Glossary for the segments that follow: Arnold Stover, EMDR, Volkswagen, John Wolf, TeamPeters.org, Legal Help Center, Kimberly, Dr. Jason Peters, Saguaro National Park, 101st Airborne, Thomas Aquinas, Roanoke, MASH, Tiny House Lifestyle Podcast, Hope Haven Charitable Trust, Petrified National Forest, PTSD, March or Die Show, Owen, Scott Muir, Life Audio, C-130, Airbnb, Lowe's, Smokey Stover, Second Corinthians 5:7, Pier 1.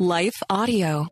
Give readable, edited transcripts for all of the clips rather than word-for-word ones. Life Audio.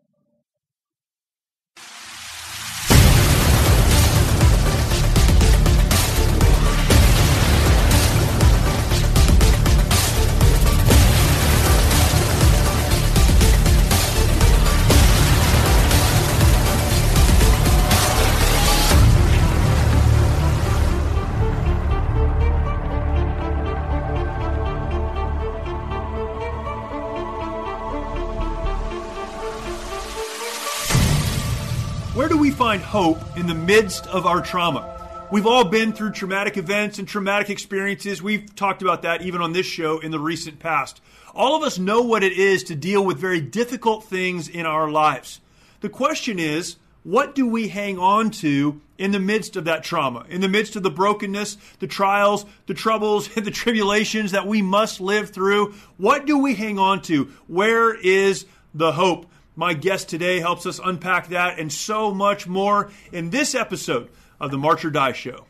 Where do we find hope in the midst of our trauma? We've all been through traumatic events and traumatic experiences. We've talked about that even on this show in the recent past. All of us know what it is to deal with very difficult things in our lives. The question is, what do we hang on to in the midst of that trauma, in the midst of the brokenness, the trials, the troubles, and the tribulations that we must live through? What do we hang on to? Where is the hope? My guest today helps us unpack that and so much more in this episode of the March or Die Show.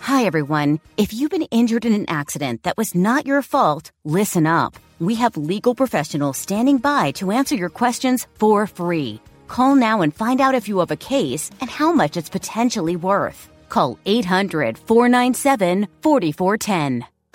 Hi, everyone. If you've been injured in an accident that was not your fault, listen up. We have legal professionals standing by to answer your questions for free. Call now and find out if you have a case and how much it's potentially worth. Call 800-497-4410.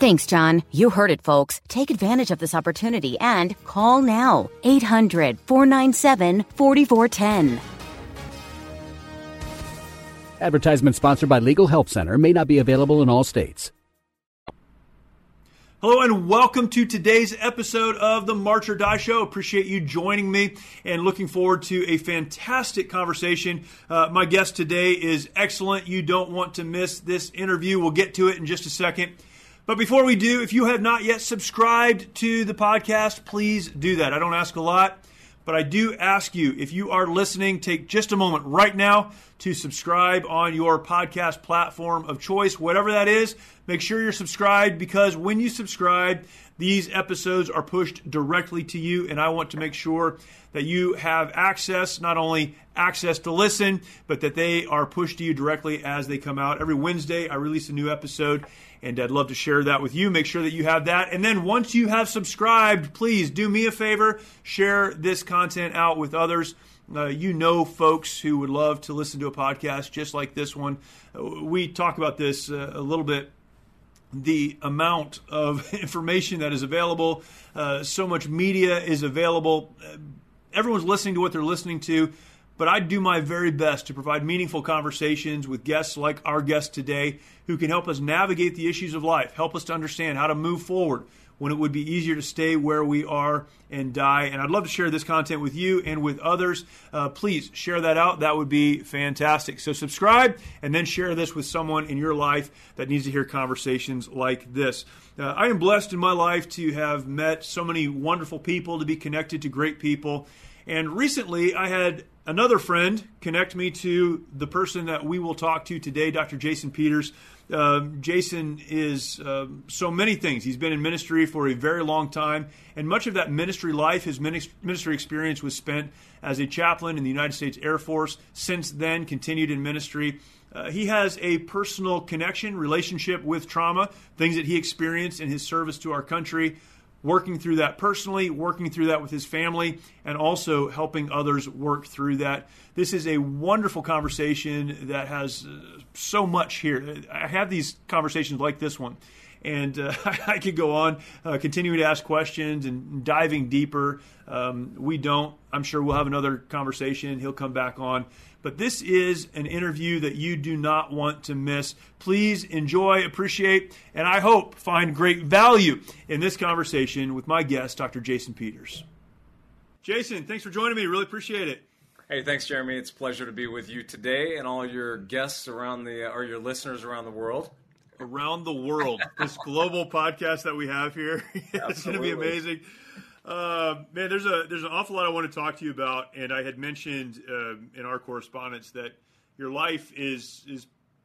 Thanks, John. You heard it, folks. Take advantage of this opportunity and call now. 800-497-4410. Advertisement sponsored by Legal Help Center. May not be available in all states. Hello and welcome to today's episode of the March or Die Show. Appreciate you joining me and looking forward to a fantastic conversation. My guest today is excellent. You don't want to miss this interview. We'll get to it in just a second. But before we do, if you have not yet subscribed to the podcast, please do that. I don't ask a lot, but I do ask you, if you are listening, take just a moment right now to subscribe on your podcast platform of choice, whatever that is. Make sure you're subscribed, because when you subscribe, these episodes are pushed directly to you, and I want to make sure that you have access, not only access to listen, but that they are pushed to you directly as they come out. Every Wednesday, I release a new episode, and I'd love to share that with you. Make sure that you have that. And then once you have subscribed, please do me a favor, share this content out with others. You know, folks who would love to listen to a podcast just like this one. We talk about this a little bit. The amount of information that is available, so much media is available. Everyone's listening to what they're listening to, but I do my very best to provide meaningful conversations with guests like our guest today, who can help us navigate the issues of life, help us to understand how to move forward when it would be easier to stay where we are and die. And I'd love to share this content with you and with others. Please share that out. That would be fantastic. So subscribe and then share this with someone in your life that needs to hear conversations like this. I am blessed in my life to have met so many wonderful people, to be connected to great people. And recently I had another friend connect me to the person that we will talk to today, Dr. Jason Peters. Jason is so many things. He's been in ministry for a very long time, and much of that ministry life, his ministry experience, was spent as a chaplain in the United States Air Force. Since then, continued in ministry. He has a personal connection, relationship with trauma, things that he experienced in his service to our country, working through that personally, working through that with his family, and also helping others work through that. This is a wonderful conversation that has so much here. I have these conversations like this one, and I could go on continuing to ask questions and diving deeper. I'm sure we'll have another conversation. He'll come back on. But this is an interview that you do not want to miss. Please enjoy, appreciate, and I hope find great value in this conversation with my guest, Dr. Jason Peters. Jason, thanks for joining me. Really appreciate it. Hey, thanks, Jeremy. It's a pleasure to be with you today and all your guests around or your listeners around the world. Around the world. This global podcast that we have here. It's going to be amazing. Man, there's an awful lot I want to talk to you about, and I had mentioned in our correspondence that your life is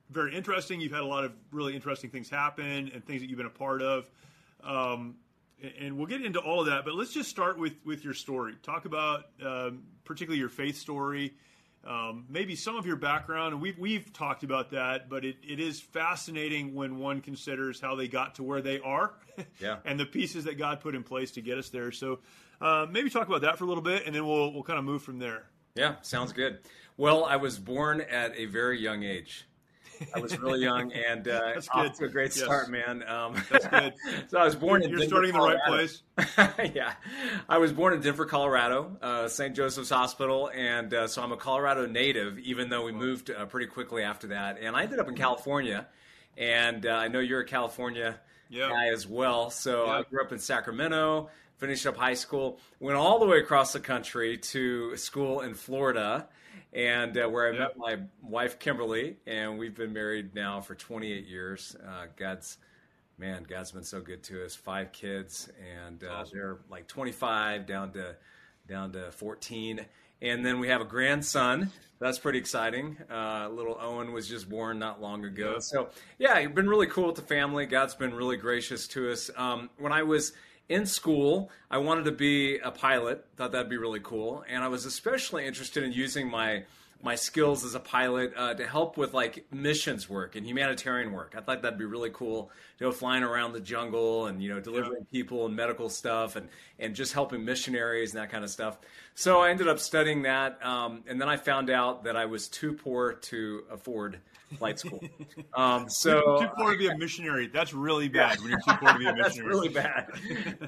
very interesting. You've had a lot of really interesting things happen and things that you've been a part of, and we'll get into all of that. But let's just start with your story. Talk about particularly your faith story, maybe some of your background, and we've talked about that, but it is fascinating when one considers how they got to where they are, yeah, and the pieces that God put in place to get us there. So maybe talk about that for a little bit, and then we'll kind of move from there. Yeah, sounds good. Well, I was born at a very young age. I was really young, and that's off good. To a great start, yes, man. That's good. So I was born in Denver, starting in the right place. Yeah. I was born in Denver, Colorado, St. Joseph's Hospital, and so I'm a Colorado native, even though we moved pretty quickly after that. And I ended up in California, and I know you're a California guy as well. So I grew up in Sacramento, finished up high school, went all the way across the country to school in Florida, and where I met my wife, Kimberly, and we've been married now for 28 years. God's been so good to us. 5 kids, and awesome. They're like 25 down to 14. And then we have a grandson. That's pretty exciting. Little Owen was just born not long ago. Yeah. So yeah, it's been really cool with the family. God's been really gracious to us. When I was in school, I wanted to be a pilot, thought that'd be really cool. And I was especially interested in using my skills as a pilot to help with like missions work and humanitarian work. I thought that'd be really cool to go flying around the jungle and, delivering people and medical stuff and just helping missionaries and that kind of stuff. So I ended up studying that. And then I found out that I was too poor to afford flight school. Too poor to be a missionary. That's really bad when you're too poor to be a missionary. That's really bad.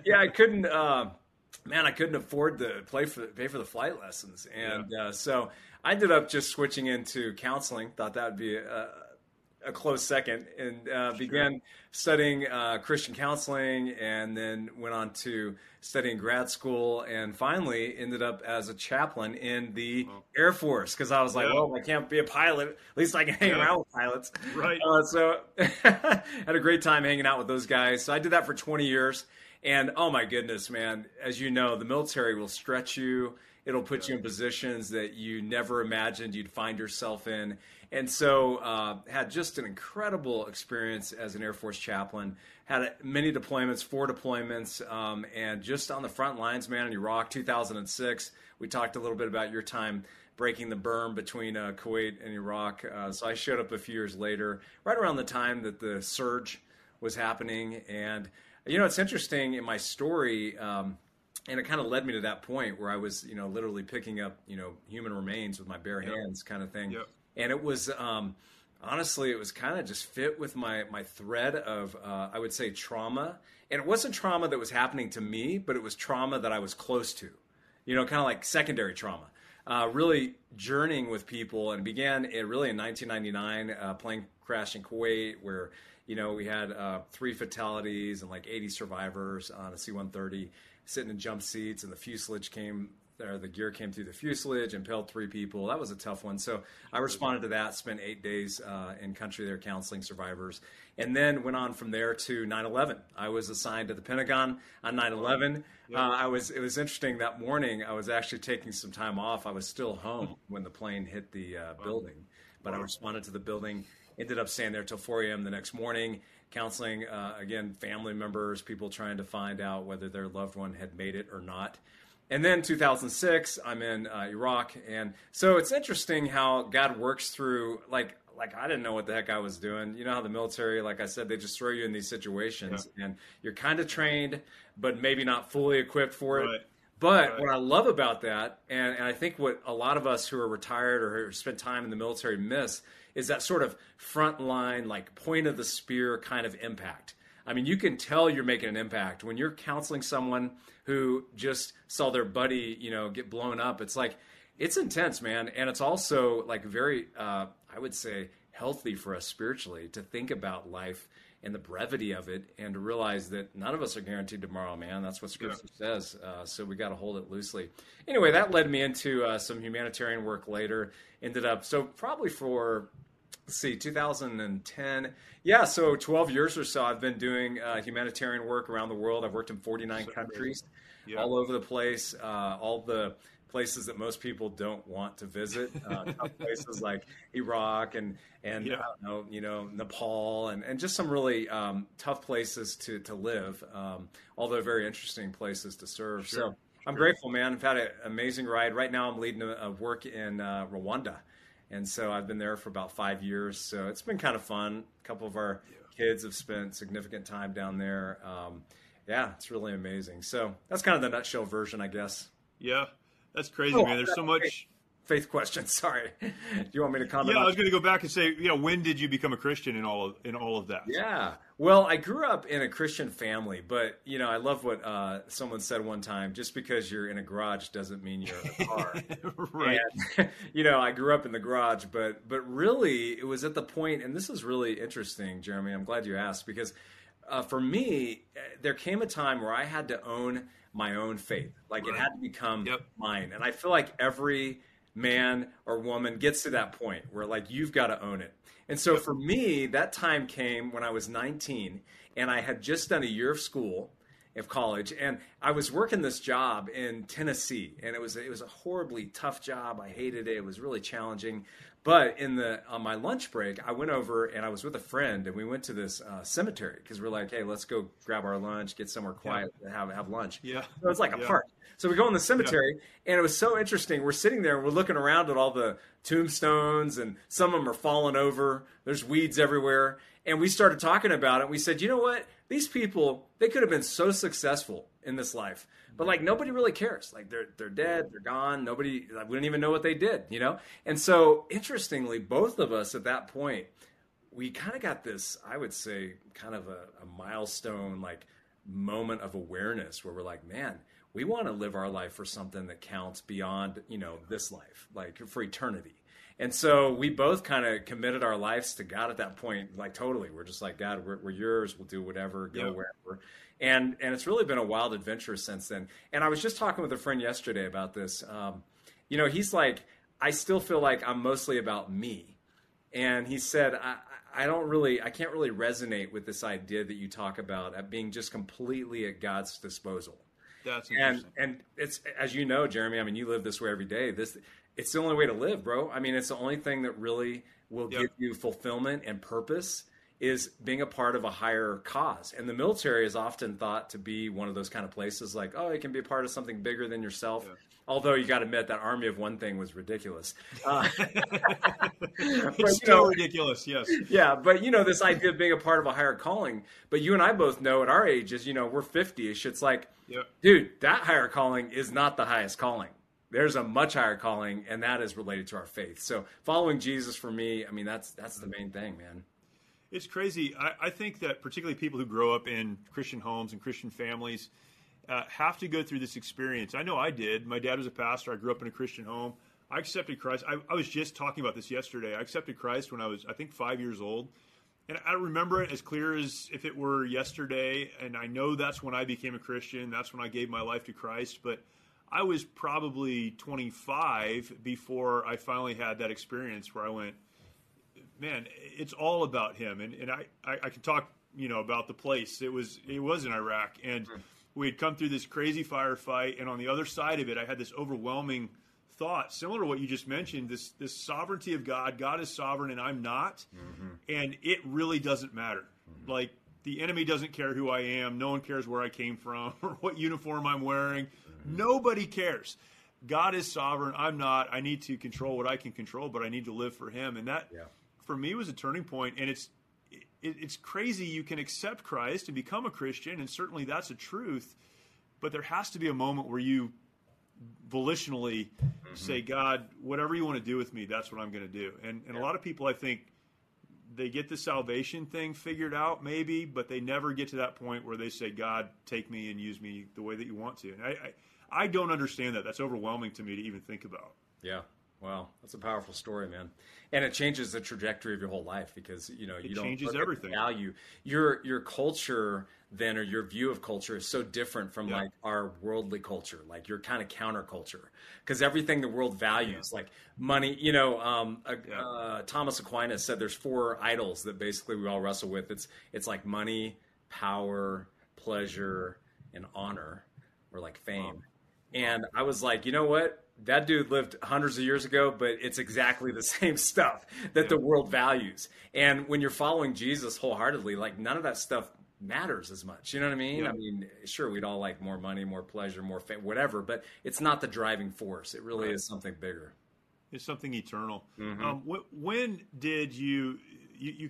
Yeah, I couldn't, I couldn't afford to pay for the flight lessons. And so I ended up just switching into counseling. Thought that would be a close second, and began studying Christian counseling, and then went on to studying grad school, and finally ended up as a chaplain in the Air Force, because I was like, well, I can't be a pilot. At least I can hang around with pilots. Right. So had a great time hanging out with those guys. So I did that for 20 years. And oh my goodness, man, as you know, the military will stretch you. It'll put you in positions that you never imagined you'd find yourself in. And so had just an incredible experience as an Air Force chaplain. Had many deployments, 4 deployments, and just on the front lines, man, in Iraq, 2006. We talked a little bit about your time breaking the berm between Kuwait and Iraq. So I showed up a few years later, right around the time that the surge was happening. And, it's interesting in my story, and it kind of led me to that point where I was, literally picking up, human remains with my bare hands kind of thing. Yep. And it was, honestly, it was kind of just fit with my thread of, I would say, trauma. And it wasn't trauma that was happening to me, but it was trauma that I was close to, kind of like secondary trauma. Really journeying with people, and began really in 1999, plane crash in Kuwait where, we had 3 fatalities and like 80 survivors on a C-130 sitting in jump seats, and the gear came through the fuselage, impaled 3 people. That was a tough one. So I responded to that, spent 8 days in country there counseling survivors, and then went on from there to 9/11. I was assigned to the Pentagon on 9/11. It was interesting that morning. I was actually taking some time off. I was still home when the plane hit the building, but I responded to the building. Ended up staying there till 4 a.m. the next morning, counseling, again, family members, people trying to find out whether their loved one had made it or not. And then 2006, I'm in Iraq. And so it's interesting how God works through, like I didn't know what the heck I was doing. You know how the military, like I said, they just throw you in these situations. Yeah. And you're kind of trained, but maybe not fully equipped for it. Right. But what I love about that, and I think what a lot of us who are retired or who spent time in the military miss, is that sort of frontline, like point of the spear kind of impact. I mean, you can tell you're making an impact when you're counseling someone who just saw their buddy, get blown up. It's like, it's intense, man. And it's also like very, I would say, healthy for us spiritually to think about life and the brevity of it, and to realize that none of us are guaranteed tomorrow, man. That's what Scripture says. So we got to hold it loosely. Anyway, that led me into some humanitarian work later. Ended up, so probably for... 2010. Yeah, so 12 years or so I've been doing humanitarian work around the world. I've worked in 49 countries. yeah. all over the place, all the places that most people don't want to visit, places like Iraq and yeah. I don't know, Nepal and just some really tough places to live, although very interesting places to serve. Sure. So I'm grateful, man. I've had an amazing ride. Right now I'm leading a work in Rwanda. And so I've been there for about 5 years. So it's been kind of fun. A couple of our kids have spent significant time down there. Yeah, it's really amazing. So that's kind of the nutshell version, I guess. Yeah, that's crazy, man. There's so much. Faith question. Sorry. Do you want me to comment? Yeah, I was going to go back and say, when did you become a Christian in all of that? Yeah. Well, I grew up in a Christian family, but I love what someone said one time: just because you're in a garage doesn't mean you're in a car. Right. And, I grew up in the garage, but really it was at the point, and this is really interesting, Jeremy. I'm glad you asked, because for me, there came a time where I had to own my own faith, like it had to become mine, and I feel like every man or woman gets to that point where you've got to own it. And so for me, that time came when I was 19 and I had just done a year of college. And I was working this job in Tennessee, and it was a horribly tough job. I hated it. It was really challenging. But on my lunch break, I went over and I was with a friend, and we went to this cemetery, because we're like, hey, let's go grab our lunch, get somewhere quiet, and have lunch. Yeah. So it's like a park. So we go in the cemetery, and it was so interesting. We're sitting there and we're looking around at all the tombstones, and some of them are falling over. There's weeds everywhere. And we started talking about it. We said, you know what? These people, they could have been so successful in this life, but nobody really cares. They're dead, they're gone. Nobody, we didn't even know what they did, And so interestingly, both of us at that point, we kind of got this, I would say, kind of a milestone, moment of awareness where we're like, man, we want to live our life for something that counts beyond, this life, for eternity. And so we both kind of committed our lives to God at that point, totally. We're just like, God, we're yours. We'll do whatever, go wherever. And it's really been a wild adventure since then. And I was just talking with a friend yesterday about this. He's like, I still feel like I'm mostly about me. And he said, I can't really resonate with this idea that you talk about at being just completely at God's disposal. That's interesting. And it's, as you know, Jeremy, you live this way every day. It's the only way to live, bro. It's the only thing that really will give you fulfillment and purpose, is being a part of a higher cause. And the military is often thought to be one of those kind of places it can be a part of something bigger than yourself. Yeah. Although you got to admit that Army of One thing was ridiculous. It's still ridiculous, yes. Yeah, but this idea of being a part of a higher calling. But you and I both know at our ages, we're 50-ish. It's like, dude, that higher calling is not the highest calling. There's a much higher calling, and that is related to our faith. So following Jesus for me, that's the main thing, man. It's crazy. I think that particularly people who grow up in Christian homes and Christian families have to go through this experience. I know I did. My dad was a pastor. I grew up in a Christian home. I accepted Christ. I was just talking about this yesterday. I accepted Christ when I was, 5 years old. And I remember it as clear as if it were yesterday. And I know that's when I became a Christian. That's when I gave my life to Christ. But I was probably 25 before I finally had that experience where I went, man, it's all about him. And I can talk, about the place. It was in Iraq. And we had come through this crazy firefight. And on the other side of it, I had this overwhelming thought, similar to what you just mentioned, this sovereignty of God. God is sovereign and I'm not. Mm-hmm. And it really doesn't matter. Mm-hmm. The enemy doesn't care who I am. No one cares where I came from or what uniform I'm wearing. Nobody cares. God is sovereign. I'm not. I need to control what I can control, but I need to live for him. And that, for me, was a turning point. And it's crazy. You can accept Christ and become a Christian, and certainly that's a truth. But there has to be a moment where you volitionally say, God, whatever you want to do with me, that's what I'm going to do. And a lot of people, I think, they get the salvation thing figured out maybe, but they never get to that point where they say, God, take me and use me the way that you want to. And I don't understand that. That's overwhelming to me to even think about. Yeah. Wow. That's a powerful story, man. And it changes the trajectory of your whole life, because, you don't changes everything. Value. Your culture then, or your view of culture, is so different from our worldly culture. You're kind of counterculture, because everything the world values, like money, Thomas Aquinas said there's four idols that basically we all wrestle with. It's like money, power, pleasure, and honor. or like fame. And I was like, you know what? That dude lived hundreds of years ago, but it's exactly the same stuff that the world values. And when you're following Jesus wholeheartedly, like none of that stuff matters as much. You know what I mean? Yeah. I mean, sure, we'd all like more money, more pleasure, more fame, whatever, but it's not the driving force. It really is something bigger. It's something eternal. Mm-hmm. When did you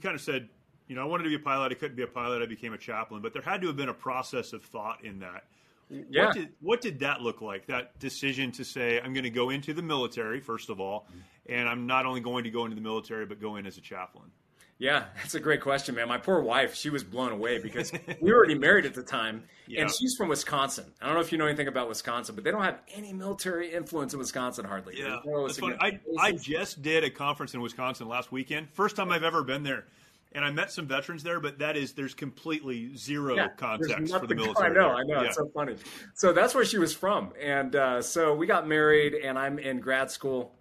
kind of said, you know, I wanted to be a pilot. I couldn't be a pilot. I became a chaplain, but there had to have been a process of thought in that. Yeah. What did that look like? That decision to say, I'm going to go into the military, first of all, and I'm not only going to go into the military, but go in as a chaplain. Yeah, that's a great question, man. My poor wife, she was blown away because we were already married at the time, and she's from Wisconsin. I don't know if you know anything about Wisconsin, but they don't have any military influence in Wisconsin hardly. Yeah, that's funny. I just did a conference in Wisconsin last weekend. First time I've ever been there. And I met some veterans there, but there's completely zero context for the military. I know. Yeah. It's so funny. So that's where she was from. And so we got married, and I'm in grad school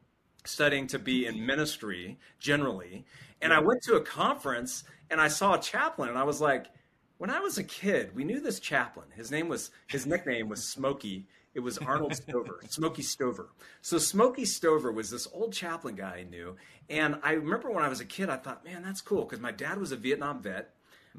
studying to be in ministry generally. And I went to a conference, and I saw a chaplain, and I was like, when I was a kid, we knew this chaplain. His nickname was Smokey. It was Arnold Stover, Smokey Stover. So Smokey Stover was this old chaplain guy I knew. And I remember when I was a kid, I thought, man, that's cool. Because my dad was a Vietnam vet.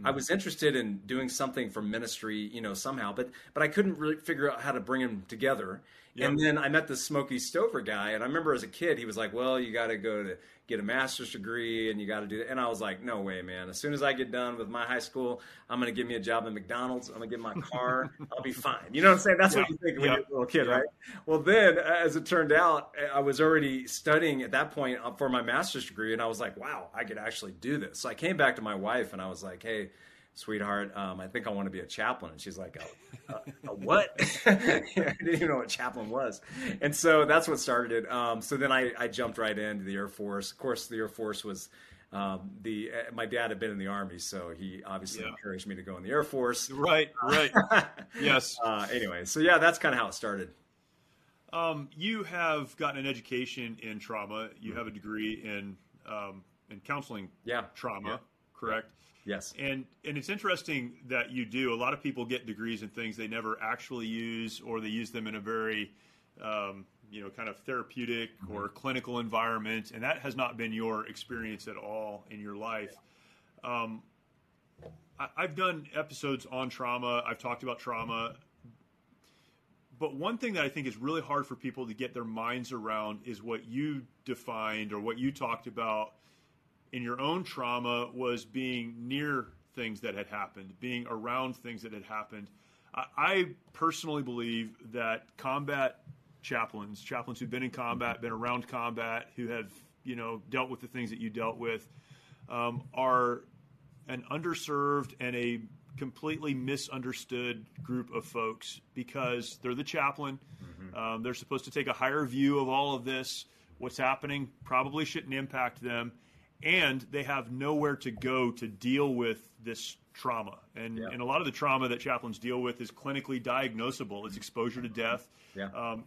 I was interested in doing something for ministry, you know, somehow. But I couldn't really figure out how to bring them together. Yep. And then I met this Smokey Stover guy. And I remember as a kid, he was like, well, you got to go to get a master's degree and you got to do that. And I was like, no way, man. As soon as I get done with my high school, I'm going to give me a job at McDonald's. I'm going to get my car. I'll be fine. You know what I'm saying? That's what you think when you're a little kid, right? Well, then, as it turned out, I was already studying at that point for my master's degree. And I was like, wow, I could actually do this. So I came back to my wife and I was like, hey, sweetheart, I think I want to be a chaplain. And she's like, a what? I didn't even know what chaplain was. And so that's what started it. So then I jumped right into the Air Force. Of course, the Air Force was my dad had been in the Army, so he obviously encouraged me to go in the Air Force. Right. Yes. Anyway, so yeah, that's kind of how it started. You have gotten an education in trauma. You have a degree in counseling trauma, correct? Yes. And it's interesting that you do. A lot of people get degrees in things they never actually use, or they use them in a very, kind of therapeutic or clinical environment. And that has not been your experience at all in your life. I've done episodes on trauma. I've talked about trauma. But one thing that I think is really hard for people to get their minds around is what you defined or what you talked about in your own trauma was being near things that had happened, being around things that had happened. I personally believe that combat chaplains who've been in combat, been around combat, who have, dealt with the things that you dealt with, are an underserved and a completely misunderstood group of folks because they're the chaplain. They're supposed to take a higher view of all of this. What's happening probably shouldn't impact them. And they have nowhere to go to deal with this trauma. And a lot of the trauma that chaplains deal with is clinically diagnosable. It's exposure to death. Yeah.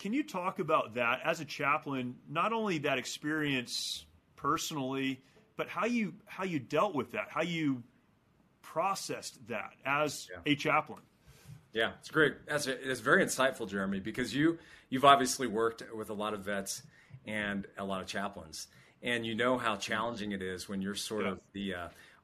Can you talk about that as a chaplain, not only that experience personally, but how you dealt with that, how you processed that as a chaplain? Yeah, it's great. It's very insightful, Jeremy, because you've obviously worked with a lot of vets and a lot of chaplains. And you know how challenging it is when you're sort of the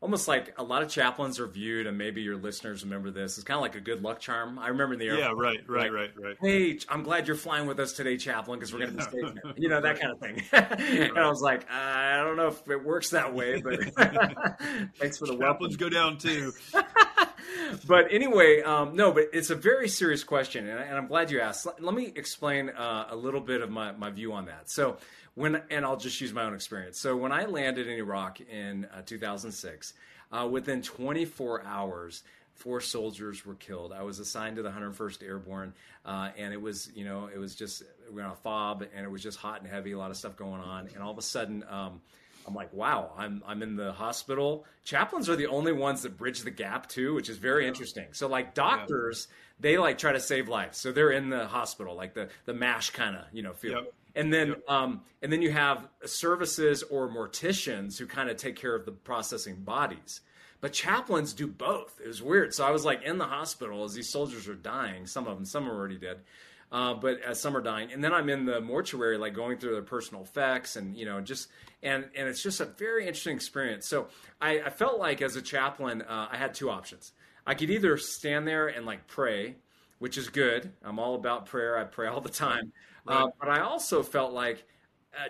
almost like a lot of chaplains are viewed, and maybe your listeners remember this. It's kind of like a good luck charm. I remember in the Air Force, right. Hey, I'm glad you're flying with us today, chaplain, because we're going to be stationed. You know, that kind of thing. And I was like, I don't know if it works that way, but thanks for the chaplains go down too. But anyway, but it's a very serious question, and I'm glad you asked. Let me explain a little bit of my view on that. So and I'll just use my own experience. So when I landed in Iraq in 2006, within 24 hours, 4 soldiers were killed. I was assigned to the 101st Airborne, and it was just we were on a FOB, and it was just hot and heavy, a lot of stuff going on, and all of a sudden. I'm like, wow, I'm in the hospital. Chaplains are the only ones that bridge the gap too, which is very interesting. So like doctors, they like try to save lives. So they're in the hospital, like the MASH kind of, feel. Yep. And then and then you have services or morticians who kind of take care of the processing bodies. But chaplains do both. It was weird. So I was like in the hospital as these soldiers are dying. Some of them, some are already dead. But as some are dying. And then I'm in the mortuary, like going through their personal effects and, you know, just, and it's just a very interesting experience. So I felt like as a chaplain, I had two options. I could either stand there and like pray, which is good. I'm all about prayer. I pray all the time. Right. But I also felt like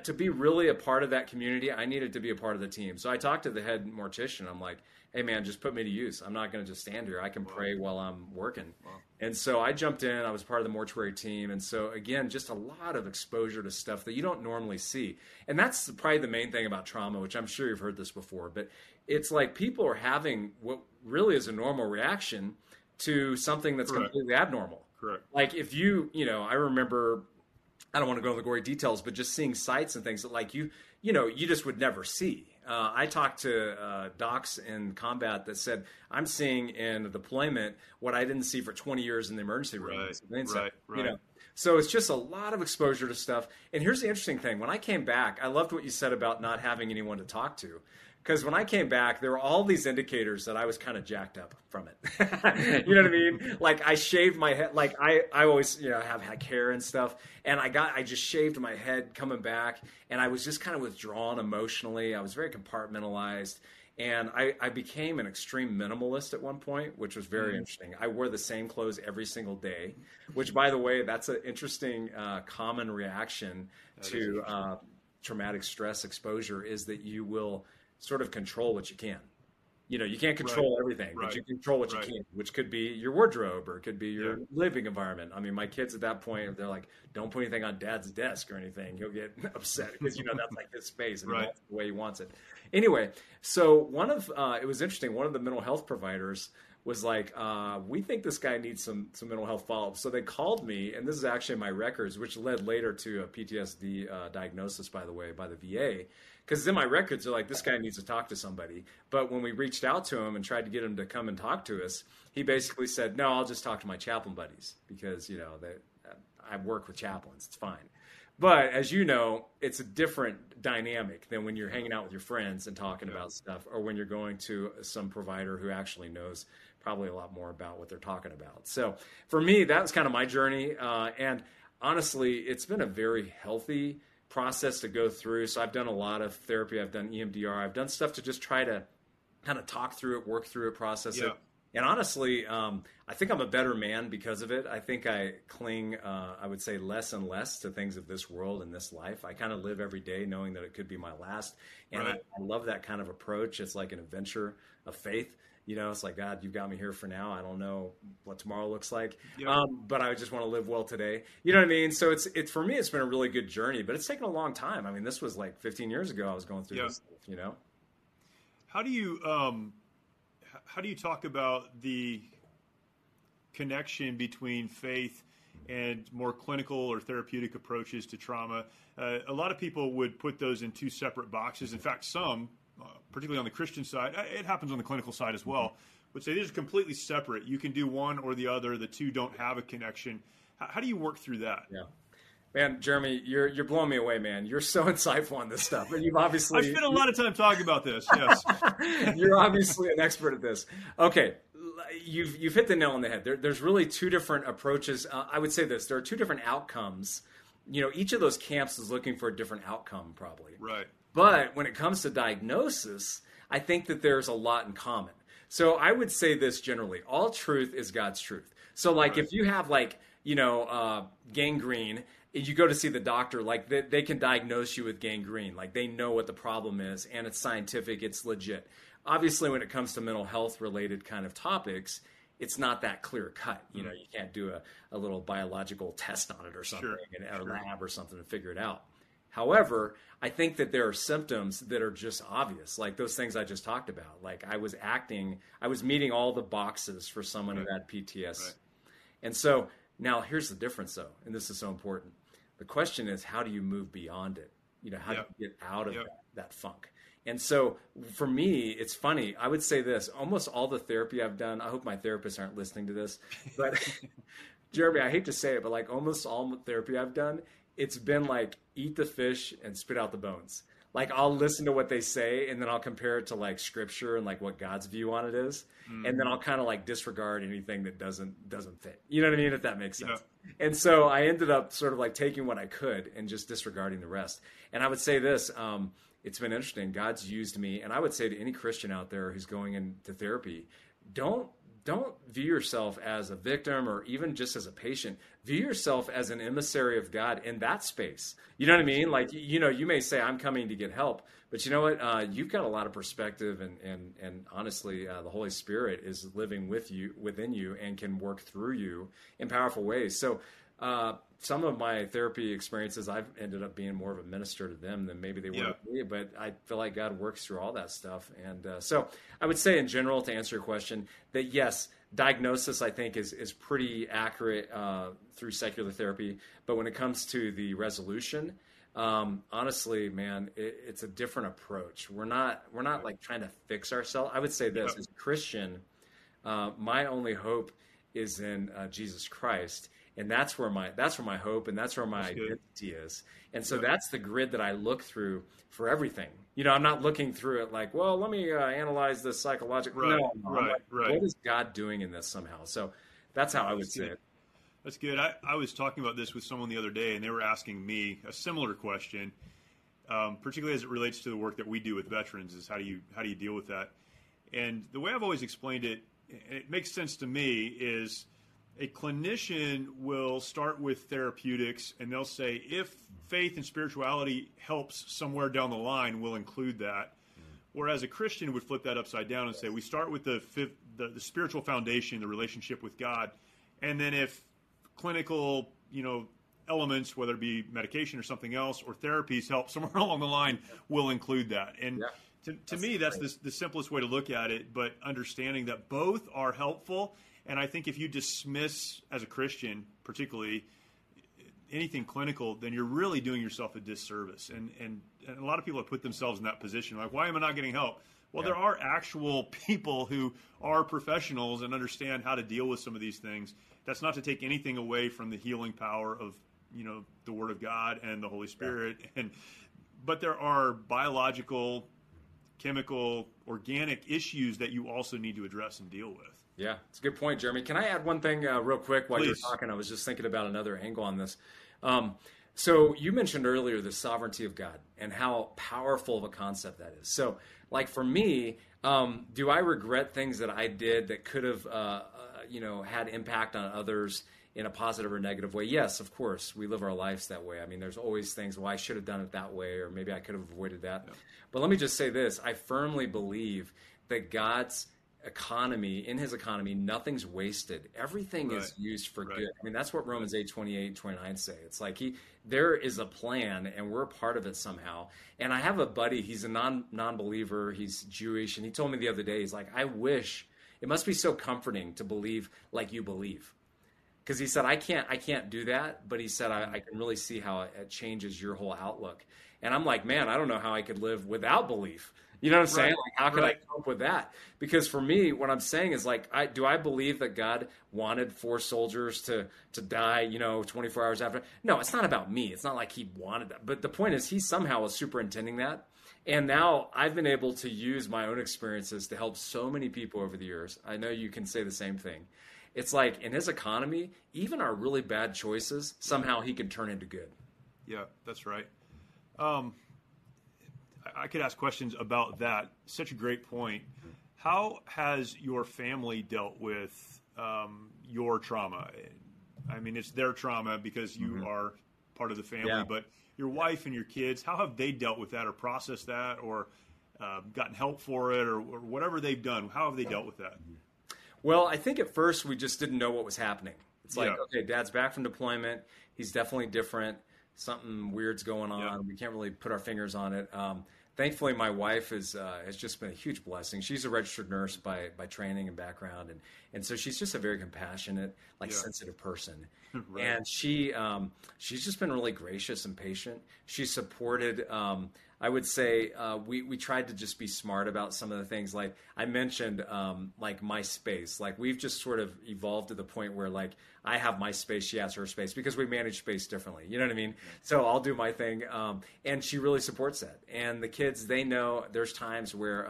to be really a part of that community, I needed to be a part of the team. So I talked to the head mortician. I'm like, hey, man, just put me to use. I'm not going to just stand here. I can pray while I'm working. Wow. And so I jumped in. I was part of the mortuary team. And so, again, just a lot of exposure to stuff that you don't normally see. And that's probably the main thing about trauma, which I'm sure you've heard this before. But it's like people are having what really is a normal reaction to something that's Correct. Completely abnormal. Correct. Like if you know, I remember, I don't want to go into the gory details, but just seeing sites and things that like you know, you just would never see. I talked to docs in combat that said, I'm seeing in the deployment what I didn't see for 20 years in the emergency room. Right. You know? So it's just a lot of exposure to stuff. And here's the interesting thing. When I came back, I loved what you said about not having anyone to talk to. Because when I came back, there were all these indicators that I was kind of jacked up from it. You know what I mean? Like I shaved my head. Like I always, you know, have hair and stuff. And I just shaved my head coming back. And I was just kind of withdrawn emotionally. I was very compartmentalized. And I became an extreme minimalist at one point, which was very interesting. I wore the same clothes every single day, which, by the way, that's an interesting common reaction to traumatic stress exposure is that you will sort of control what you can. You know, you can't control everything, but you control what you can, which could be your wardrobe or it could be your living environment. I mean, my kids at that point, they're like, don't put anything on dad's desk or anything. He'll get upset because, you know, that's like his space and that's the way he wants it. Anyway, so one of, it was interesting. One of the mental health providers was like, we think this guy needs some mental health follow-up. So they called me, and this is actually my records, which led later to a PTSD diagnosis, by the way, by the VA. Because in my records, they're like, this guy needs to talk to somebody. But when we reached out to him and tried to get him to come and talk to us, he basically said, no, I'll just talk to my chaplain buddies because, you know, I work with chaplains. It's fine. But as you know, it's a different dynamic than when you're hanging out with your friends and talking about stuff or when you're going to some provider who actually knows probably a lot more about what they're talking about. So for me, that was kind of my journey. And honestly, it's been a very healthy process to go through. So I've done a lot of therapy. I've done EMDR. I've done stuff to just try to kind of talk through it, work through it, process it. And honestly, I think I'm a better man because of it. I think I cling, I would say, less and less to things of this world and this life. I kind of live every day knowing that it could be my last. And I love that kind of approach. It's like an adventure of faith. You know, it's like, God, you've got me here for now. I don't know what tomorrow looks like, but I just want to live well today. You know what I mean? So it's for me, it's been a really good journey, but it's taken a long time. I mean, this was like 15 years ago I was going through this stuff, you know? How do you talk about the connection between faith and more clinical or therapeutic approaches to trauma? A lot of people would put those in two separate boxes. In fact, some, particularly on the Christian side, it happens on the clinical side as well, would say these are completely separate. You can do one or the other. The two don't have a connection. How do you work through that? Yeah. Man, Jeremy, you're blowing me away, man. You're so insightful on this stuff, and you've obviously I've spent a lot of time talking about this. Yes, you're obviously an expert at this. Okay, you've hit the nail on the head. There's really two different approaches. I would say this: there are two different outcomes. You know, each of those camps is looking for a different outcome, probably. Right. But when it comes to diagnosis, I think that there's a lot in common. So I would say this generally: all truth is God's truth. So, like, if you have gangrene. You go to see the doctor, like they can diagnose you with gangrene. Like they know what the problem is and it's scientific, it's legit. Obviously, when it comes to mental health related kind of topics, it's not that clear cut. You know, you can't do a little biological test on it or something in a lab or something to figure it out. However, I think that there are symptoms that are just obvious, like those things I just talked about. Like I was meeting all the boxes for someone who had PTSD. Right. And so now here's the difference though, and this is so important. The question is, how do you move beyond it? You know, how do you get out of that funk? And so for me, it's funny. I would say this, almost all the therapy I've done, I hope my therapists aren't listening to this, but Jeremy, I hate to say it, but like almost all the therapy I've done, it's been like eat the fish and spit out the bones. like I'll listen to what they say and then I'll compare it to like scripture and like what God's view on it is. Mm. And then I'll kind of like disregard anything that doesn't fit. You know what I mean? If that makes sense. Yeah. And so I ended up sort of like taking what I could and just disregarding the rest. And I would say this, it's been interesting. God's used me. And I would say to any Christian out there who's going into therapy, don't view yourself as a victim or even just as a patient. View yourself as an emissary of God in that space. You know what I mean? Like, you know, you may say, I'm coming to get help, but you know what? You've got a lot of perspective and honestly, the Holy Spirit is living with you, within you, and can work through you in powerful ways. So some of my therapy experiences, I've ended up being more of a minister to them than maybe they were to me, but I feel like God works through all that stuff. And so I would say in general, to answer your question, that yes, diagnosis, I think, is pretty accurate through secular therapy. But when it comes to the resolution, honestly, man, it's a different approach. We're not like trying to fix ourselves. I would say this, as a Christian, my only hope is in Jesus Christ. And that's where my hope and that's where my identity is. And so that's the grid that I look through for everything. You know, I'm not looking through it like, well, let me analyze this psychologically. Right. What is God doing in this somehow? So that's how I would say it. That's good. I was talking about this with someone the other day, and they were asking me a similar question, particularly as it relates to the work that we do with veterans, is how do you deal with that? And the way I've always explained it, and it makes sense to me, is a clinician will start with therapeutics, and they'll say, if faith and spirituality helps somewhere down the line, we'll include that. Mm. Whereas a Christian would flip that upside down and say, we start with the spiritual foundation, the relationship with God, and then if clinical, elements, whether it be medication or something else, or therapies help somewhere along the line, we'll include that. And to me, that's the simplest way to look at it, but understanding that both are helpful. And I think if you dismiss, as a Christian particularly, anything clinical, then you're really doing yourself a disservice. And a lot of people have put themselves in that position. Like, why am I not getting help? Well, there are actual people who are professionals and understand how to deal with some of these things. That's not to take anything away from the healing power of, the Word of God and the Holy Spirit. Yeah. But there are biological, chemical, organic issues that you also need to address and deal with. Yeah, it's a good point, Jeremy. Can I add one thing real quick while you're talking? I was just thinking about another angle on this. So you mentioned earlier the sovereignty of God and how powerful of a concept that is. So like for me, do I regret things that I did that could have, had impact on others in a positive or negative way? Yes, of course. We live our lives that way. I mean, there's always things, well, I should have done it that way, or maybe I could have avoided that. Yeah. But let me just say this. I firmly believe that God's economy, nothing's wasted. Everything is used for good. I mean, that's what Romans 8:28-29 say. It's like there is a plan and we're a part of it somehow. And I have a buddy, he's a non-believer, he's Jewish. And he told me the other day, he's like, I wish, it must be so comforting to believe like you believe. Cause he said, I can't do that. But he said, I can really see how it changes your whole outlook. And I'm like, man, I don't know how I could live without belief. You know what I'm saying? Like, how could I cope with that? Because for me, what I'm saying is like, do I believe that God wanted 4 soldiers to die, 24 hours after? No, it's not about me. It's not like he wanted that. But the point is he somehow was superintending that. And now I've been able to use my own experiences to help so many people over the years. I know you can say the same thing. It's like in his economy, even our really bad choices, somehow he can turn into good. Yeah, that's right. I could ask questions about that. Such a great point. How has your family dealt with your trauma? I mean, it's their trauma because you are part of the family, but your wife and your kids, how have they dealt with that or processed that or gotten help for it or whatever they've done? How have they dealt with that? Well, I think at first we just didn't know what was happening. It's like, okay, Dad's back from deployment. He's definitely different. Something weird's going on. We can't really put our fingers on it. Thankfully, my wife has just been a huge blessing. She's a registered nurse by training and background. And so she's just a very compassionate, sensitive person. And she's just been really gracious and patient. She supported I would say we tried to just be smart about some of the things. Like I mentioned, like MySpace. Like we've just sort of evolved to the point where like I have my space, she has her space, because we manage space differently. You know what I mean? So I'll do my thing, and she really supports that. And the kids, they know there's times where,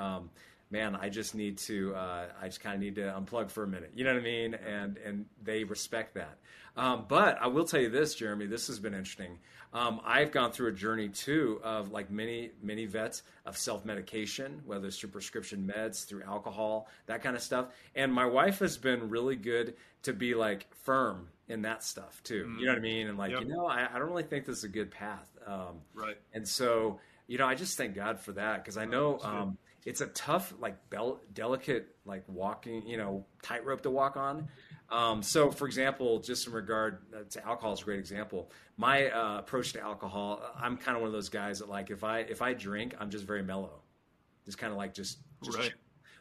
man, I just need to, I just kind of need to unplug for a minute. You know what I mean? And they respect that. But I will tell you this, Jeremy, this has been interesting. I've gone through a journey too of like many vets of self-medication, whether it's through prescription meds, through alcohol, that kind of stuff. And my wife has been really good to be like firm in that stuff too. Mm-hmm. You know what I mean? And like, yep. You know, I don't really think this is a good path. Right. And so, you know, I just thank God for that. 'Cause I know, it's a tough, like delicate, like walking, you know, tightrope to walk on. So for example, just in regard to alcohol is a great example. My approach to alcohol, I'm kind of one of those guys that like, if I drink, I'm just very mellow. Just kind of like, just right.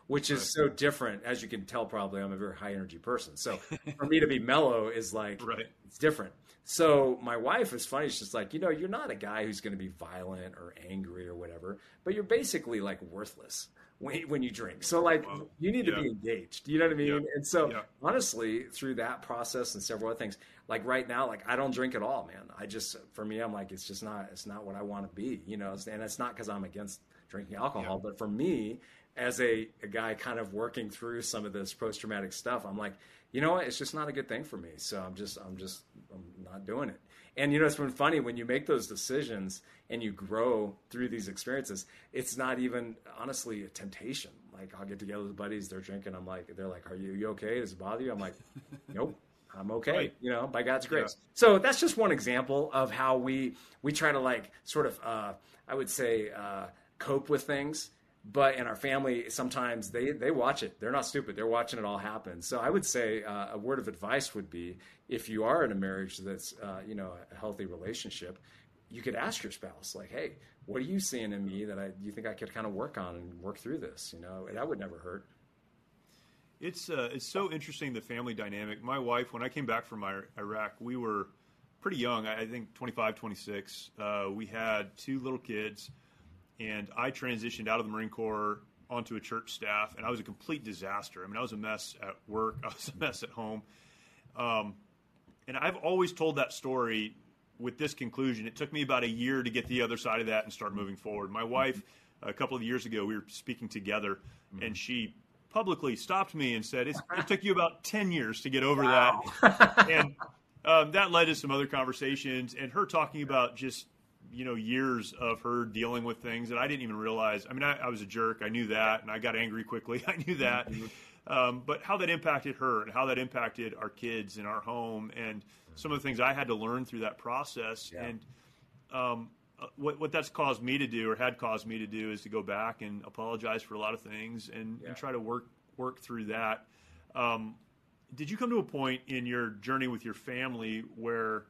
Which is so different. As you can tell, probably I'm a very high energy person. So for me to be mellow is like, right. It's different. So my wife is funny. She's just like, you know, you're not a guy who's going to be violent or angry or whatever, but you're basically like worthless when you drink. So like you need to be engaged, you know what I mean? Yeah. And so honestly, through that process and several other things, like right now, like I don't drink at all, man. I just, for me, I'm like, it's not what I want to be, you know, and it's not 'cause I'm against drinking alcohol, but for me as a guy kind of working through some of this post-traumatic stuff, I'm like, you know what? It's just not a good thing for me. So I'm not doing it. And you know, it's been funny when you make those decisions and you grow through these experiences, it's not even honestly a temptation. Like I'll get together with buddies, they're drinking. They're like, are you okay? Does it bother you? I'm like, nope, I'm okay. Right. You know, by God's grace. Yeah. So that's just one example of how we try to like sort of, I would say, cope with things. But in our family, sometimes they watch it. They're not stupid. They're watching it all happen. So I would say a word of advice would be, if you are in a marriage that's, you know, a healthy relationship, you could ask your spouse like, hey, what are you seeing in me that you think I could kind of work on and work through this? You know, and that would never hurt. It's so interesting, the family dynamic. My wife, when I came back from Iraq, we were pretty young, I think 25, 26. We had two little kids. And I transitioned out of the Marine Corps onto a church staff, and I was a complete disaster. I mean, I was a mess at work. I was a mess at home. And I've always told that story with this conclusion. It took me about a year to get the other side of that and start moving forward. My wife, a couple of years ago, we were speaking together, and she publicly stopped me and said, it took you about 10 years to get over that. And that led to some other conversations, and her talking about just – you know, years of her dealing with things that I didn't even realize. I mean, I was a jerk. I knew that. And I got angry quickly. I knew that. But how that impacted her and how that impacted our kids and our home and some of the things I had to learn through that process. Yeah. And what that's caused me to do, or had caused me to do, is to go back and apologize for a lot of things and try to work through that. Did you come to a point in your journey with your family where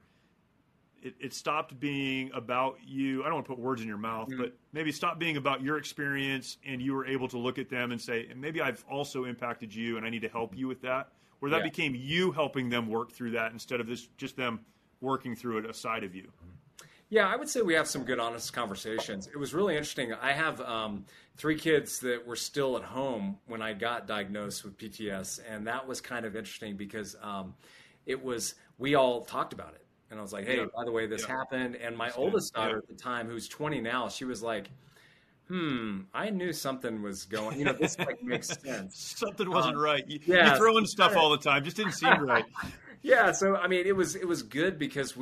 it stopped being about you? I don't want to put words in your mouth, but maybe stopped being about your experience, and you were able to look at them and say, and maybe I've also impacted you and I need to help you with that, where that became you helping them work through that instead of this, just them working through it aside of you? Yeah, I would say we have some good, honest conversations. It was really interesting. I have three kids that were still at home when I got diagnosed with PTS. And that was kind of interesting because we all talked about it. And I was like, hey, by the way, this happened. And my oldest daughter at the time, who's 20 now, she was like, I knew something was going, you know, this like makes sense. Something wasn't right. You're throwing stuff all the time. Just didn't seem right. So, I mean, it was good because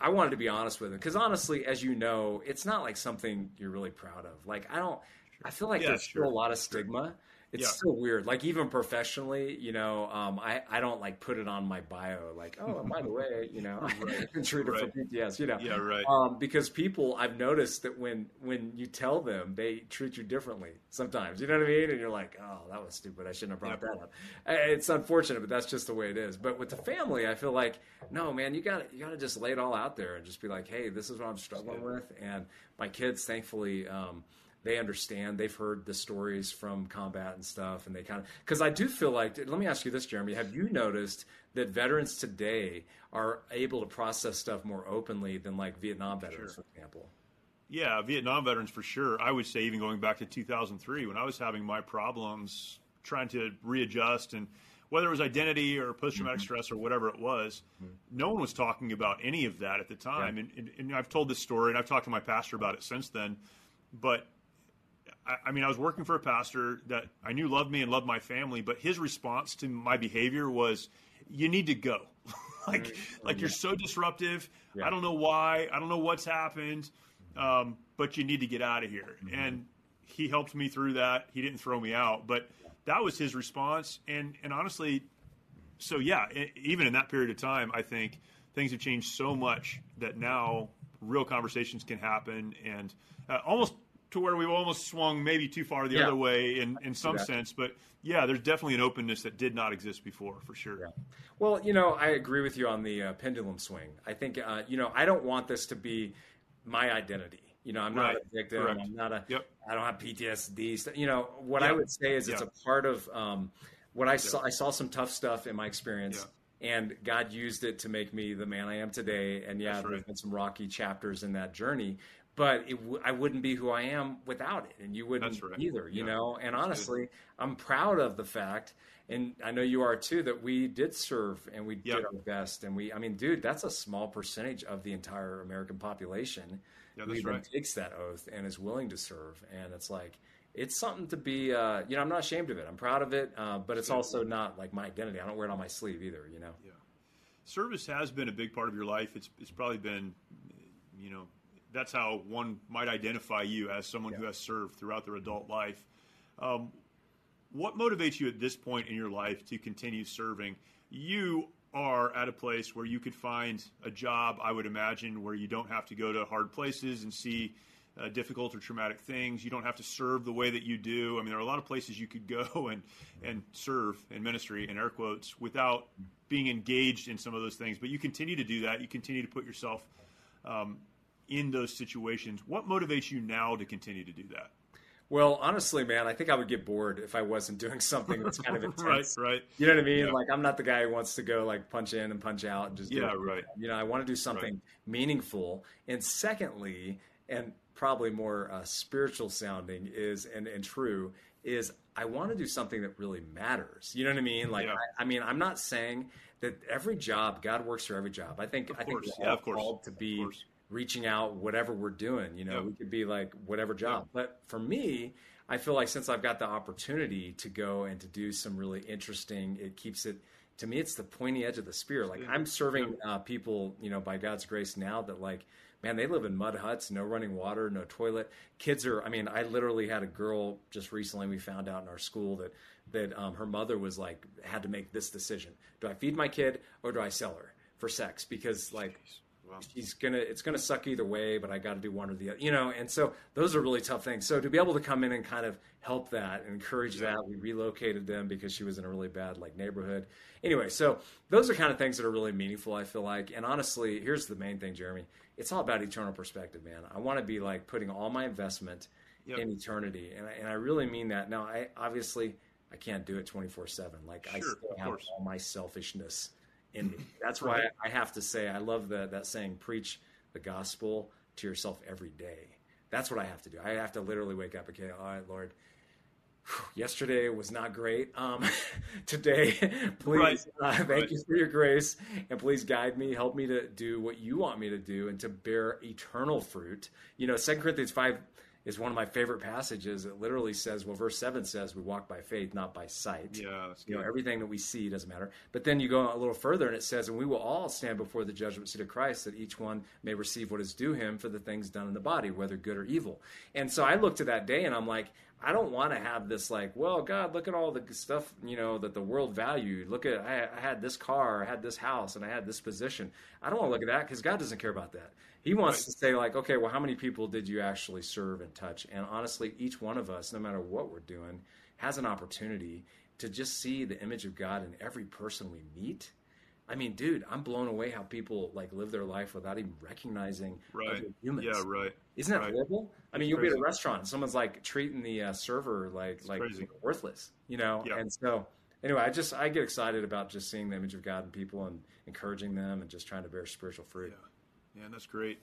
I wanted to be honest with them. 'Cause honestly, as you know, it's not like something you're really proud of. Like, I feel like there's still a lot of stigma. It's so weird. Like even professionally, you know, I don't like put it on my bio, like, oh, by the way, you know, I've been treated for PTS, you know, because people, I've noticed that when you tell them, they treat you differently sometimes, you know what I mean? And you're like, oh, that was stupid. I shouldn't have brought that up. It's unfortunate, but that's just the way it is. But with the family, I feel like, no, man, you gotta just lay it all out there and just be like, hey, this is what I'm struggling with. And my kids, thankfully, they understand. They've heard the stories from combat and stuff. And they kind of, because I do feel like, let me ask you this, Jeremy, have you noticed that veterans today are able to process stuff more openly than like Vietnam veterans, for example? Yeah, Vietnam veterans for sure. I would say even going back to 2003 when I was having my problems trying to readjust, and whether it was identity or post-traumatic stress or whatever it was, no one was talking about any of that at the time. Yeah. And I've told this story, and I've talked to my pastor about it since then. But, I mean, I was working for a pastor that I knew loved me and loved my family, but his response to my behavior was, you need to go. like you're so disruptive. Yeah. I don't know why. I don't know what's happened, but you need to get out of here. Mm-hmm. And he helped me through that. He didn't throw me out, but that was his response. And honestly, so yeah, even in that period of time, I think things have changed so much that now real conversations can happen, and almost to where we've almost swung maybe too far the other way in some sense. But yeah, there's definitely an openness that did not exist before, for sure. Yeah. Well, you know, I agree with you on the pendulum swing. I think, you know, I don't want this to be my identity. You know, I'm not a victim. Correct. I'm not a, I don't have PTSD. You know, what I would say is it's a part of what I saw. I saw some tough stuff in my experience, and God used it to make me the man I am today. And there's been some rocky chapters in that journey, but I wouldn't be who I am without it. And you wouldn't either, you know? And honestly, I'm proud of the fact, and I know you are too, that we did serve and we did our best. And we, I mean, dude, that's a small percentage of the entire American population. Yeah, that's who takes that oath and is willing to serve. And it's like, it's something to be, you know, I'm not ashamed of it. I'm proud of it, but it's also not like my identity. I don't wear it on my sleeve either, you know? Yeah. Service has been a big part of your life. It's probably been, you know, that's how one might identify you as someone who has served throughout their adult life. What motivates you at this point in your life to continue serving? You are at a place where you could find a job, I would imagine, where you don't have to go to hard places and see difficult or traumatic things. You don't have to serve the way that you do. I mean, there are a lot of places you could go and serve in ministry, in air quotes, without being engaged in some of those things. But you continue to do that. You continue to put yourself in those situations. What motivates you now to continue to do that? Well, honestly, man, I think I would get bored if I wasn't doing something that's kind of intense. Right. You know what I mean? Yeah. Like, I'm not the guy who wants to go like punch in and punch out and just do it. You know, I want to do something meaningful. And secondly, and probably more spiritual sounding is, and true, is I want to do something that really matters. You know what I mean? Like, I mean, I'm not saying that every job, God works for every job. I think we're all called to be reaching out, whatever we're doing, you know, we could be like whatever job. But for me, I feel like since I've got the opportunity to go and to do some really interesting, it keeps it, to me, it's the pointy edge of the spear. Like I'm serving people, you know, by God's grace now that like, man, they live in mud huts, no running water, no toilet. Kids are, I mean, I literally had a girl just recently, we found out in our school that her mother was like, had to make this decision. Do I feed my kid or do I sell her for sex? Because like, wow. It's gonna suck either way, but I got to do one or the other, you know? And so those are really tough things. So to be able to come in and kind of help that and encourage that, we relocated them because she was in a really bad like neighborhood. Anyway, so those are kind of things that are really meaningful, I feel like. And honestly, here's the main thing, Jeremy, it's all about eternal perspective, man. I want to be like putting all my investment in eternity. And I really mean that. Now, I can't do it 24/7. Like I still have all my selfishness in me. That's why I have to say, I love that saying, preach the gospel to yourself every day. That's what I have to do. I have to literally wake up and go, all right, Lord, yesterday was not great. Today, please, thank you for your grace. And please guide me, help me to do what you want me to do and to bear eternal fruit. You know, Second Corinthians 5 is one of my favorite passages. It literally says, well, verse 7 says, we walk by faith, not by sight. Yeah, you know, everything that we see doesn't matter. But then you go a little further and it says, and we will all stand before the judgment seat of Christ that each one may receive what is due him for the things done in the body, whether good or evil. And so I look to that day and I'm like, I don't want to have this like, well, God, look at all the stuff, you know, that the world valued. Look at, I had this car, I had this house, and I had this position. I don't want to look at that because God doesn't care about that. He wants to say like, okay, well, how many people did you actually serve and touch? And honestly, each one of us, no matter what we're doing, has an opportunity to just see the image of God in every person we meet. I mean, dude, I'm blown away how people like live their life without even recognizing other humans. Yeah, right. Isn't that horrible? I mean, you'll be at a restaurant and someone's like treating the server like worthless, you know? Yeah. And so anyway, I get excited about just seeing the image of God in people and encouraging them and just trying to bear spiritual fruit. Yeah, that's great.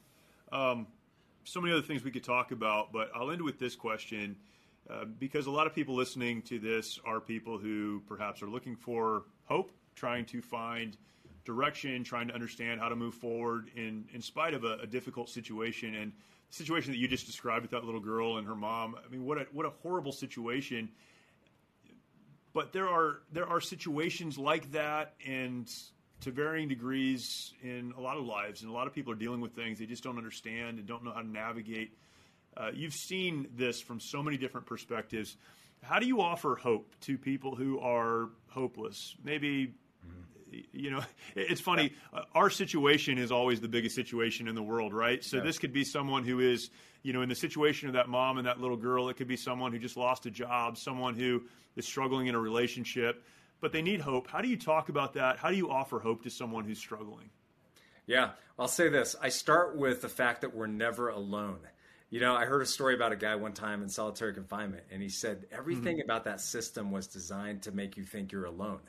so many other things we could talk about, but I'll end with this question, because a lot of people listening to this are people who perhaps are looking for hope, trying to find direction, trying to understand how to move forward in spite of a difficult situation. And the situation that you just described with that little girl and her mom, I mean, what a horrible situation. But there are situations like that, and to varying degrees in a lot of lives, and a lot of people are dealing with things they just don't understand and don't know how to navigate. You've seen this from so many different perspectives. How do you offer hope to people who are hopeless? Maybe, you know, it's funny. Yeah. Our situation is always the biggest situation in the world, right? So yeah. This could be someone who is, you know, in the situation of that mom and that little girl. It could be someone who just lost a job, someone who is struggling in a relationship, but they need hope. How do you talk about that? How do you offer hope to someone who's struggling? Yeah, I'll say this. I start with the fact that we're never alone. You know, I heard a story about a guy one time in solitary confinement, and he said everything about that system was designed to make you think you're alone.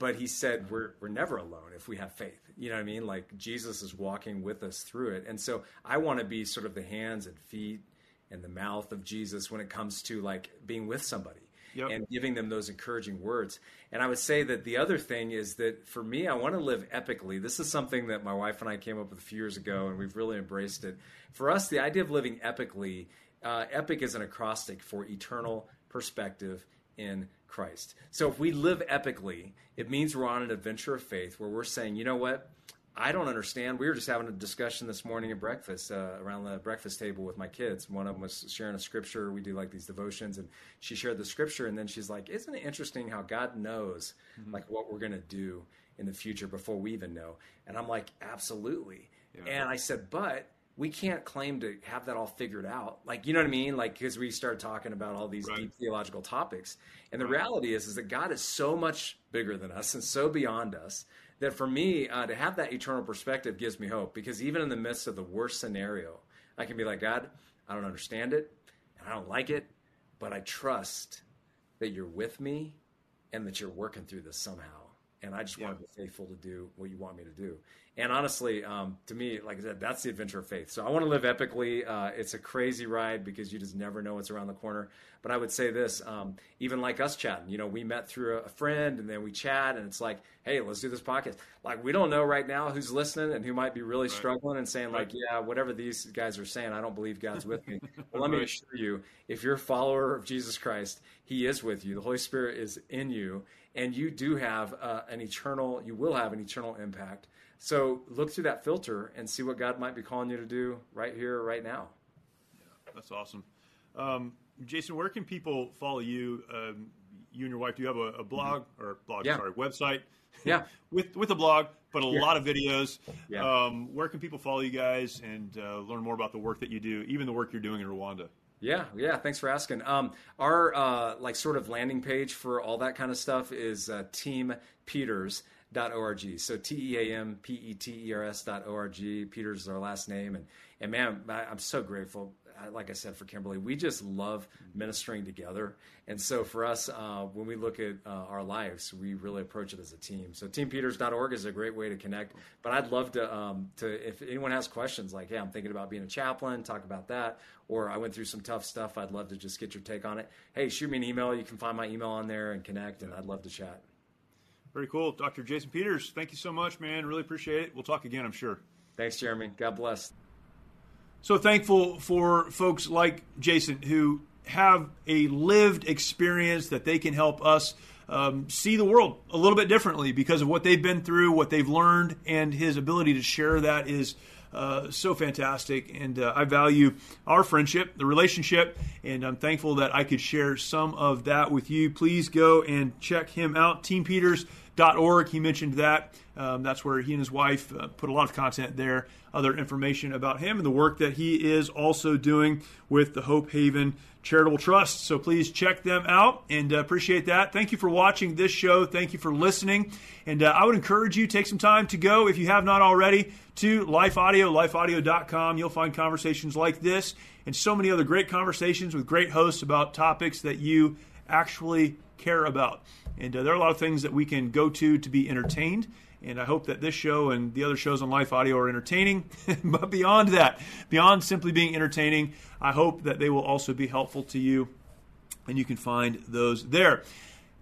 But he said, we're never alone if we have faith. You know what I mean? Like, Jesus is walking with us through it. And so I want to be sort of the hands and feet and the mouth of Jesus when it comes to, like, being with somebody. Yep. And giving them those encouraging words. And I would say that the other thing is that for me, I want to live epically. This is something that my wife and I came up with a few years ago, and we've really embraced it. For us, the idea of living epically, epic is an acrostic for eternal perspective in Christ. So if we live epically, it means we're on an adventure of faith where we're saying, you know what? I don't understand. We were just having a discussion this morning at breakfast, around the breakfast table with my kids. One of them was sharing a scripture. We do like these devotions, and she shared the scripture, and then she's like, isn't it interesting how God knows like what we're going to do in the future before we even know? And I'm like, absolutely. Yeah. And I said, but we can't claim to have that all figured out. Like, you know what I mean? Like, because we started talking about all these deep theological topics. And the reality is that God is so much bigger than us and so beyond us that for me, to have that eternal perspective gives me hope, because even in the midst of the worst scenario, I can be like, God, I don't understand it, and I don't like it, but I trust that you're with me and that you're working through this somehow. And I just want to be faithful to do what you want me to do. And honestly, to me, like I said, that's the adventure of faith. So I want to live epically. It's a crazy ride because you just never know what's around the corner. But I would say this, even like us chatting, you know, we met through a friend and then we chat, and it's like, hey, let's do this podcast. Like, we don't know right now who's listening and who might be really struggling and saying like, yeah, whatever these guys are saying, I don't believe God's with me. Well, let me assure you, if you're a follower of Jesus Christ, he is with you. The Holy Spirit is in you. And you do have you will have an eternal impact. So look through that filter and see what God might be calling you to do right here, right now. Yeah, that's awesome. Jason, where can people follow you? You and your wife, do you have a blog or website? Yeah. with a blog, but a lot of videos. Yeah. Where can people follow you guys and learn more about the work that you do, even the work you're doing in Rwanda? Yeah. Thanks for asking. Our sort of landing page for all that kind of stuff is TeamPeters.org. So TeamPeters.org. Peters is our last name. And man, I'm so grateful, like I said, for Kimberly. We just love ministering together. And so for us, when we look at our lives, we really approach it as a team. So TeamPeters.org is a great way to connect. But I'd love to if anyone has questions, like, hey, I'm thinking about being a chaplain, talk about that. Or I went through some tough stuff, I'd love to just get your take on it. Hey, shoot me an email. You can find my email on there and connect, and I'd love to chat. Very cool. Dr. Jason Peters, thank you so much, man. Really appreciate it. We'll talk again, I'm sure. Thanks, Jeremy. God bless. So thankful for folks like Jason who have a lived experience that they can help us see the world a little bit differently because of what they've been through, what they've learned, and his ability to share that is so fantastic. And I value our friendship, the relationship, and I'm thankful that I could share some of that with you. Please go and check him out, TeamPeters.org. He mentioned that. That's where he and his wife put a lot of content there, other information about him and the work that he is also doing with the Hope Haven Charitable Trust. So please check them out and appreciate that. Thank you for watching this show. Thank you for listening. And I would encourage you, take some time to go, if you have not already, to Life Audio, lifeaudio.com. You'll find conversations like this and so many other great conversations with great hosts about topics that you actually care about. And there are a lot of things that we can go to be entertained. And I hope that this show and the other shows on Life Audio are entertaining. But beyond that, beyond simply being entertaining, I hope that they will also be helpful to you, and you can find those there.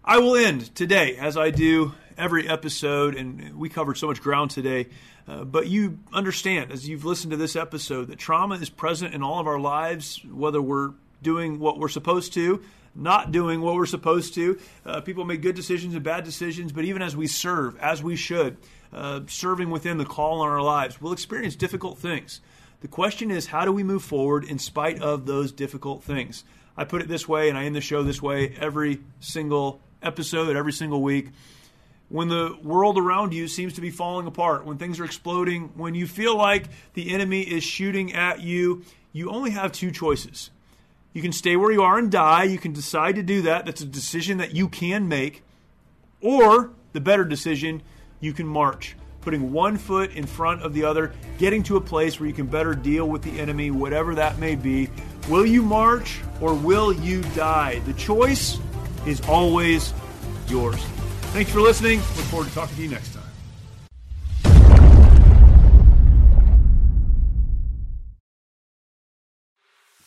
I will end today, as I do every episode, and we covered so much ground today, but you understand, as you've listened to this episode, that trauma is present in all of our lives, whether we're doing what we're supposed to, not doing what we're supposed to. People make good decisions and bad decisions, but even as we serve, as we should, serving within the call on our lives, we'll experience difficult things. The question is, how do we move forward in spite of those difficult things? I put it this way, and I end the show this way every single episode, every single week. When the world around you seems to be falling apart, when things are exploding, when you feel like the enemy is shooting at you, you only have two choices. You can stay where you are and die. You can decide to do that. That's a decision that you can make. Or the better decision, you can march, putting one foot in front of the other, getting to a place where you can better deal with the enemy, whatever that may be. Will you march or will you die? The choice is always yours. Thanks for listening. Look forward to talking to you next time.